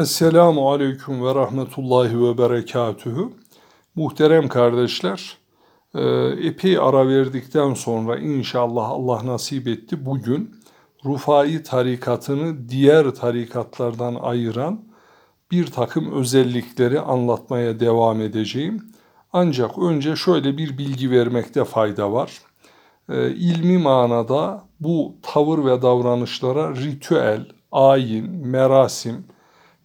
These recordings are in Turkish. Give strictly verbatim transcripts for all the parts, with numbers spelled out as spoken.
Esselamu Aleyküm ve Rahmetullahi ve Berekatühü. Muhterem kardeşler, epey ara verdikten sonra inşallah Allah nasip etti bugün Rufai tarikatını diğer tarikatlardan ayıran bir takım özellikleri anlatmaya devam edeceğim. Ancak önce şöyle bir bilgi vermekte fayda var. İlmi manada bu tavır ve davranışlara ritüel, ayin, merasim,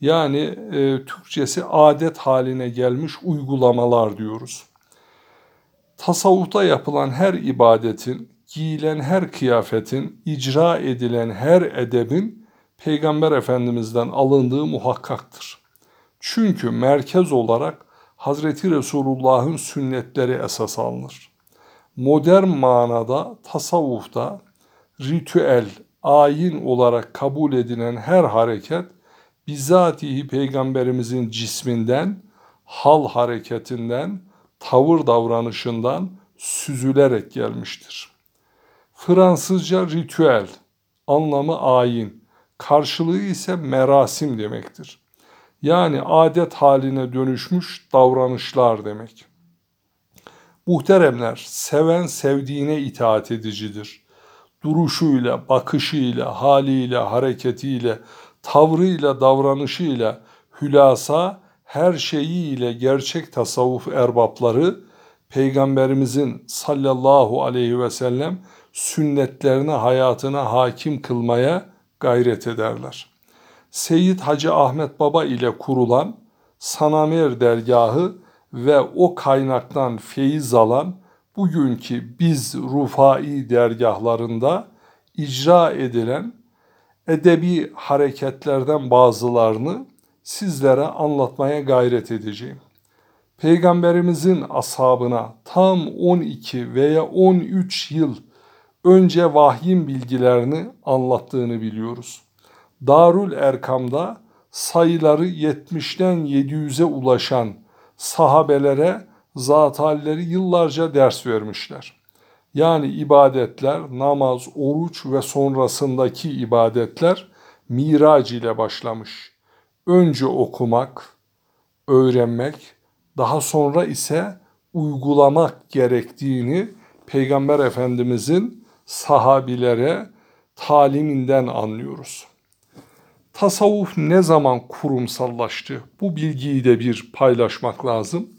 yani e, Türkçesi adet haline gelmiş uygulamalar diyoruz. Tasavvufta yapılan her ibadetin, giyilen her kıyafetin, icra edilen her edebin Peygamber Efendimiz'den alındığı muhakkaktır. Çünkü merkez olarak Hazreti Resulullah'ın sünnetleri esas alınır. Modern manada tasavvufta ritüel, ayin olarak kabul edilen her hareket bizzatihi Peygamberimizin cisminden, hal hareketinden, tavır davranışından süzülerek gelmiştir. Fransızca ritüel, anlamı ayin, karşılığı ise merasim demektir. Yani adet haline dönüşmüş davranışlar demek. Muhteremler, seven sevdiğine itaat edicidir. Duruşuyla, bakışıyla, haliyle, hareketiyle, tavrıyla, davranışıyla, hülasa her şeyiyle gerçek tasavvuf erbapları Peygamberimizin sallallahu aleyhi ve sellem sünnetlerine, hayatına hakim kılmaya gayret ederler. Seyyid Hacı Ahmet Baba ile kurulan Sanamer Dergahı ve o kaynaktan feyiz alan bugünkü biz Rufai dergahlarında icra edilen edebi hareketlerden bazılarını sizlere anlatmaya gayret edeceğim. Peygamberimizin ashabına tam on iki veya on üç yıl önce vahyin bilgilerini anlattığını biliyoruz. Darül Erkam'da sayıları yetmişten yedi yüze ulaşan sahabelere zat halleri yıllarca ders vermişler. Yani ibadetler, namaz, oruç ve sonrasındaki ibadetler Miraç ile başlamış. Önce okumak, öğrenmek, daha sonra ise uygulamak gerektiğini Peygamber Efendimizin sahabilere taliminden anlıyoruz. Tasavvuf ne zaman kurumsallaştı? Bu bilgiyi de bir paylaşmak lazım.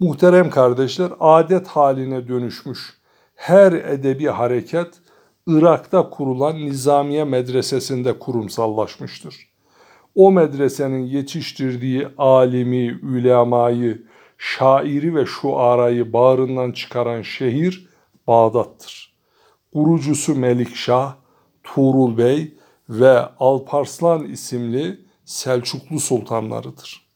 Muhterem kardeşler, adet haline dönüşmüş her edebi hareket Irak'ta kurulan Nizamiye medresesinde kurumsallaşmıştır. O medresenin yetiştirdiği alimi, ulemayı, şairi ve şuarayı bağrından çıkaran şehir Bağdat'tır. Kurucusu Melikşah, Tuğrul Bey ve Alparslan isimli Selçuklu sultanlarıdır.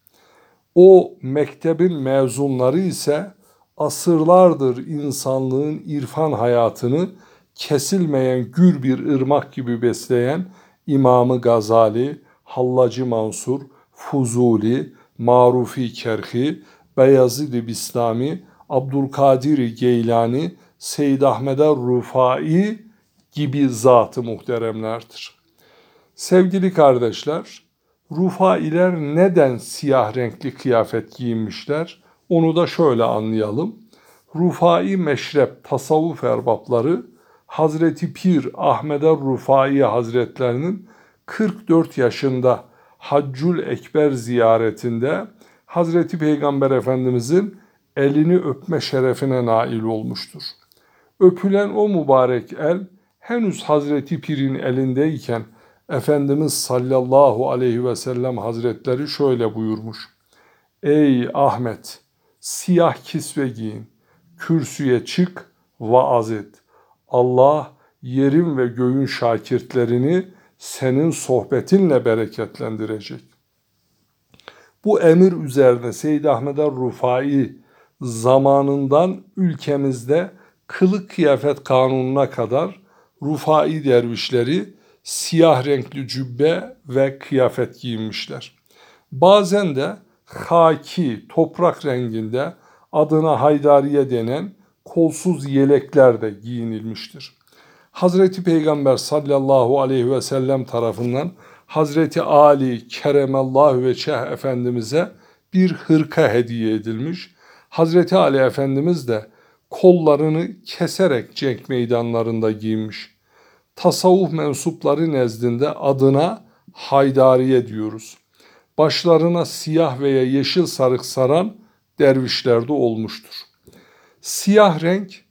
O mektebin mezunları ise asırlardır insanlığın irfan hayatını kesilmeyen gür bir ırmak gibi besleyen İmam-ı Gazali, Hallac-ı Mansur, Fuzuli, Marufi Kerhi, Beyazid-i Bistami, Abdülkadir-i Geylani, Seyyid Ahmed er-Rufai gibi zat-ı muhteremlerdir. Sevgili kardeşler, Rufailer neden siyah renkli kıyafet giyinmişler? Onu da şöyle anlayalım. Rufai meşrep tasavvuf erbapları Hazreti Pir Ahmed er-Rufai Hazretlerinin kırk dört yaşında Haccül Ekber ziyaretinde Hazreti Peygamber Efendimizin elini öpme şerefine nail olmuştur. Öpülen o mübarek el henüz Hazreti Pir'in elindeyken Efendimiz sallallahu aleyhi ve sellem hazretleri şöyle buyurmuş: "Ey Ahmet, siyah kisve giyin, kürsüye çık, vaaz et. Allah yerin ve göğün şakirtlerini senin sohbetinle bereketlendirecek." Bu emir üzerine Seyyid Ahmed er-Rufai zamanından ülkemizde kılık kıyafet kanununa kadar Rufai dervişleri siyah renkli cübbe ve kıyafet giyinmişler. Bazen de haki, toprak renginde adına haydariye denen kolsuz yelekler de giyinilmiştir. Hazreti Peygamber sallallahu aleyhi ve sellem tarafından Hazreti Ali keremallahu veçeh Efendimiz'e bir hırka hediye edilmiş. Hazreti Ali Efendimiz de kollarını keserek cenk meydanlarında giymiş. Tasavvuf mensupları nezdinde adına haydariye diyoruz. Başlarına siyah veya yeşil sarık saran dervişlerde olmuştur. Siyah renk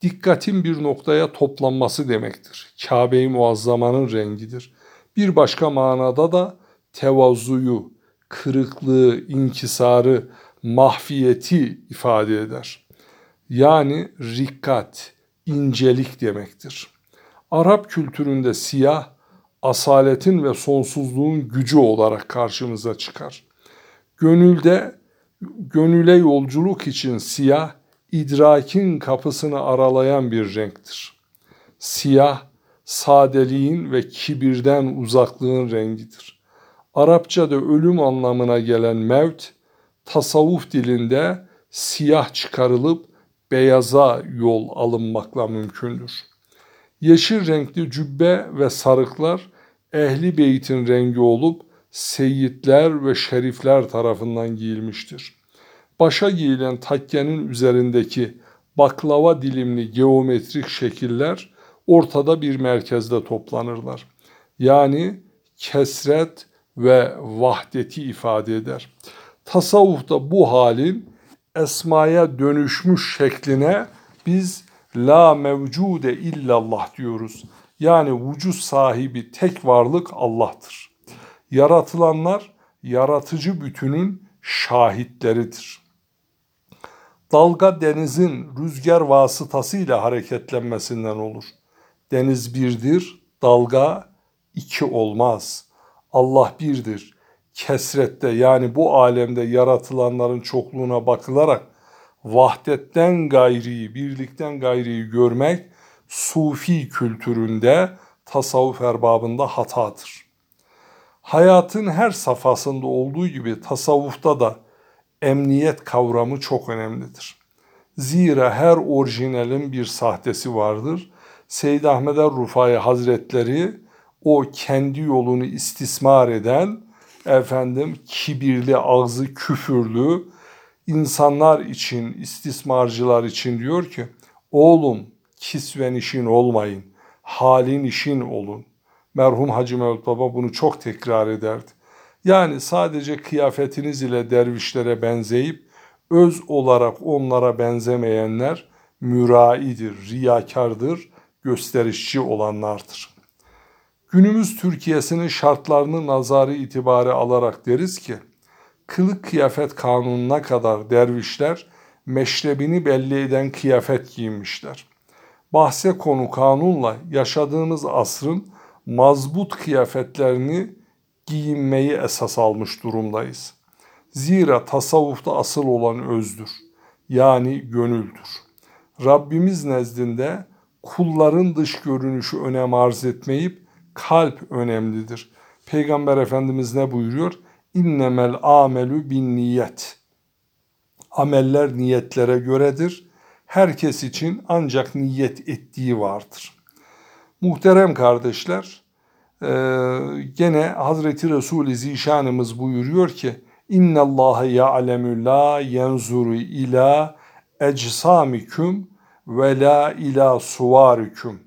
dikkatin bir noktaya toplanması demektir. Kabe-i Muazzama'nın rengidir. Bir başka manada da tevazuyu, kırıklığı, inkisarı, mahfiyeti ifade eder. Yani rikkat, incelik demektir. Arap kültüründe siyah, asaletin ve sonsuzluğun gücü olarak karşımıza çıkar. Gönülde, gönüle yolculuk için siyah, idrakin kapısını aralayan bir renktir. Siyah, sadeliğin ve kibirden uzaklığın rengidir. Arapçada ölüm anlamına gelen mevt, tasavvuf dilinde siyah çıkarılıp beyaza yol alınmakla mümkündür. Yeşil renkli cübbe ve sarıklar Ehli Beyt'in rengi olup seyyidler ve şerifler tarafından giyilmiştir. Başa giyilen takkenin üzerindeki baklava dilimli geometrik şekiller ortada bir merkezde toplanırlar. Yani kesret ve vahdeti ifade eder. Tasavvufta bu halin esmaya dönüşmüş şekline biz la mevcude illallah diyoruz. Yani vücut sahibi tek varlık Allah'tır. Yaratılanlar yaratıcı bütünün şahitleridir. Dalga denizin rüzgar vasıtasıyla hareketlenmesinden olur. Deniz birdir, dalga iki olmaz. Allah birdir. Kesrette yani bu alemde yaratılanların çokluğuna bakılarak vahdetten gayriyi, birlikten gayriyi görmek sufi kültüründe, tasavvuf erbabında hatadır. Hayatın her safhasında olduğu gibi tasavvufta da emniyet kavramı çok önemlidir. Zira her orijinalin bir sahtesi vardır. Seyyid Ahmed er-Rufai Hazretleri o kendi yolunu istismar eden, efendim kibirli, ağzı küfürlü insanlar için, istismarcılar için diyor ki oğlum kisven işin olmayın, halin işin olun. Merhum Hacı Mevlüt Baba bunu çok tekrar ederdi. Yani sadece kıyafetiniz ile dervişlere benzeyip öz olarak onlara benzemeyenler müraidir, riyakardır, gösterişçi olanlardır. Günümüz Türkiye'sinin şartlarını nazarı itibare alarak deriz ki, kılık kıyafet kanununa kadar dervişler meşrebini belli eden kıyafet giymişler. Bahse konu kanunla yaşadığımız asrın mazbut kıyafetlerini giyinmeyi esas almış durumdayız. Zira tasavvufta asıl olan özdür, yani gönüldür. Rabbimiz nezdinde kulların dış görünüşü önem arz etmeyip kalp önemlidir. Peygamber Efendimiz ne buyuruyor? İnnemel amelü bin niyet. Ameller niyetlere göredir. Herkes için ancak niyet ettiği vardır. Muhterem kardeşler, e, gene Hazreti Resul-i Zişanımız buyuruyor ki İnnallâhe ya'lemü la yenzuru ila ecsamiküm ve la ila suvariküm.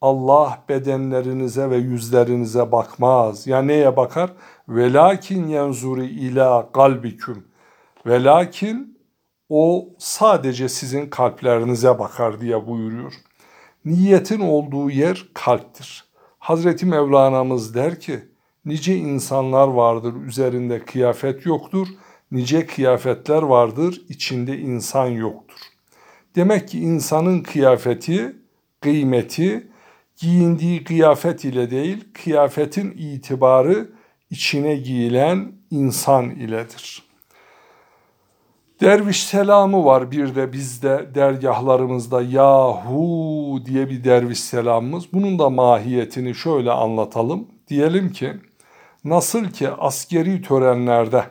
Allah bedenlerinize ve yüzlerinize bakmaz. Ya yani neye bakar? Velakin yenzuri ila kalbiküm. Velakin o sadece sizin kalplerinize bakar diye buyuruyor. Niyetin olduğu yer kalptir. Hazreti Mevlana'mız der ki, nice insanlar vardır üzerinde kıyafet yoktur, nice kıyafetler vardır içinde insan yoktur. Demek ki insanın kıyafeti, kıymeti, giyindiği kıyafet ile değil, kıyafetin itibarı içine giyilen insan iledir. Derviş selamı var bir de bizde dergahlarımızda yahu diye bir derviş selamımız. Bunun da mahiyetini şöyle anlatalım. Diyelim ki nasıl ki askeri törenlerde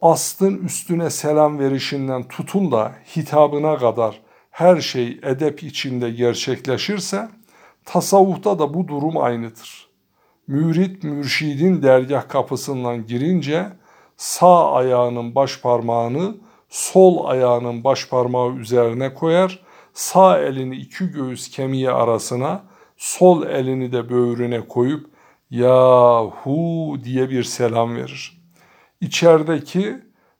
astın üstüne selam verişinden tutun da hitabına kadar her şey edep içinde gerçekleşirse, Tasavvufta da bu durum aynıdır. Mürit mürşidin dergah kapısından girince sağ ayağının baş parmağını sol ayağının baş parmağı üzerine koyar, sağ elini iki göğüs kemiği arasına, sol elini de böğrüne koyup "Yahu" diye bir selam verir. İçerideki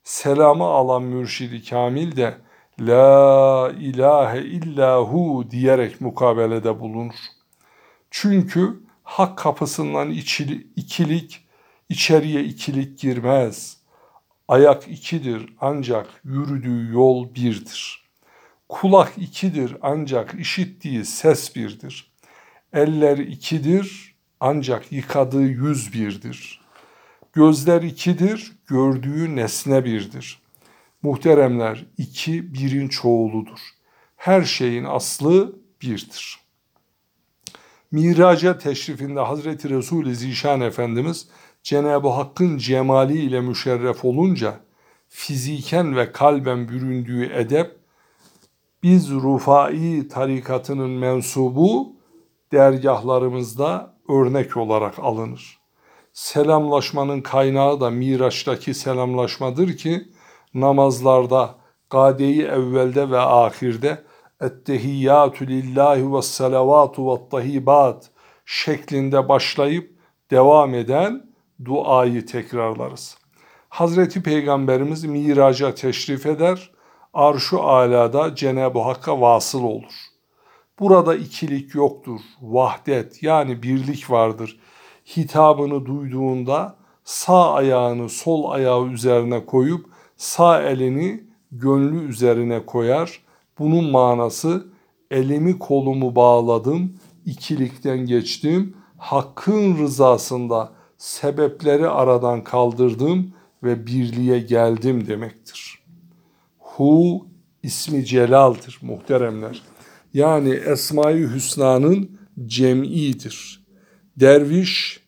selamı alan mürşidi kamil de "La ilahe illahu" diyerek mukabelede bulunur. Çünkü hak kapısından içili, ikilik, içeriye ikilik girmez. Ayak ikidir ancak yürüdüğü yol birdir. Kulak ikidir ancak işittiği ses birdir. Eller ikidir ancak yıkadığı yüz birdir. Gözler ikidir, gördüğü nesne birdir. Muhteremler, iki birin çoğuludur. Her şeyin aslı birdir. Miraç'a teşrifinde Hazreti Resul-i Zişan Efendimiz Cenab-ı Hakk'ın cemali ile müşerref olunca fiziken ve kalben büründüğü edep, biz Rufai tarikatının mensubu dergahlarımızda örnek olarak alınır. Selamlaşmanın kaynağı da Miraç'taki selamlaşmadır ki namazlarda gade-i evvelde ve ahirde ettehiyyatü lillahi ve salavatü ve tahibat şeklinde başlayıp devam eden duayı tekrarlarız. Hazreti Peygamberimiz Miraç'a teşrif eder, Arş-ı Alâ'da Cenab-ı Hakk'a vasıl olur. Burada ikilik yoktur, vahdet yani birlik vardır. Hitabını duyduğunda sağ ayağını sol ayağı üzerine koyup sağ elini gönlü üzerine koyar. Bunun manası elimi kolumu bağladım, ikilikten geçtim, Hakk'ın rızasında sebepleri aradan kaldırdım ve birliğe geldim demektir. Hu ismi celaldir muhteremler. Yani Esma-i Hüsna'nın cem'idir. Derviş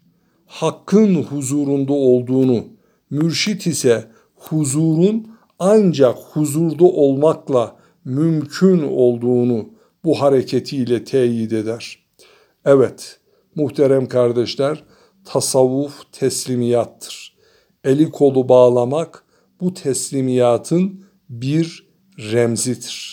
Hakk'ın huzurunda olduğunu, mürşit ise huzurun ancak huzurda olmakla mümkün olduğunu bu hareketiyle teyit eder. Evet, muhterem kardeşler, tasavvuf teslimiyattır. Eli kolu bağlamak bu teslimiyatın bir remzidir.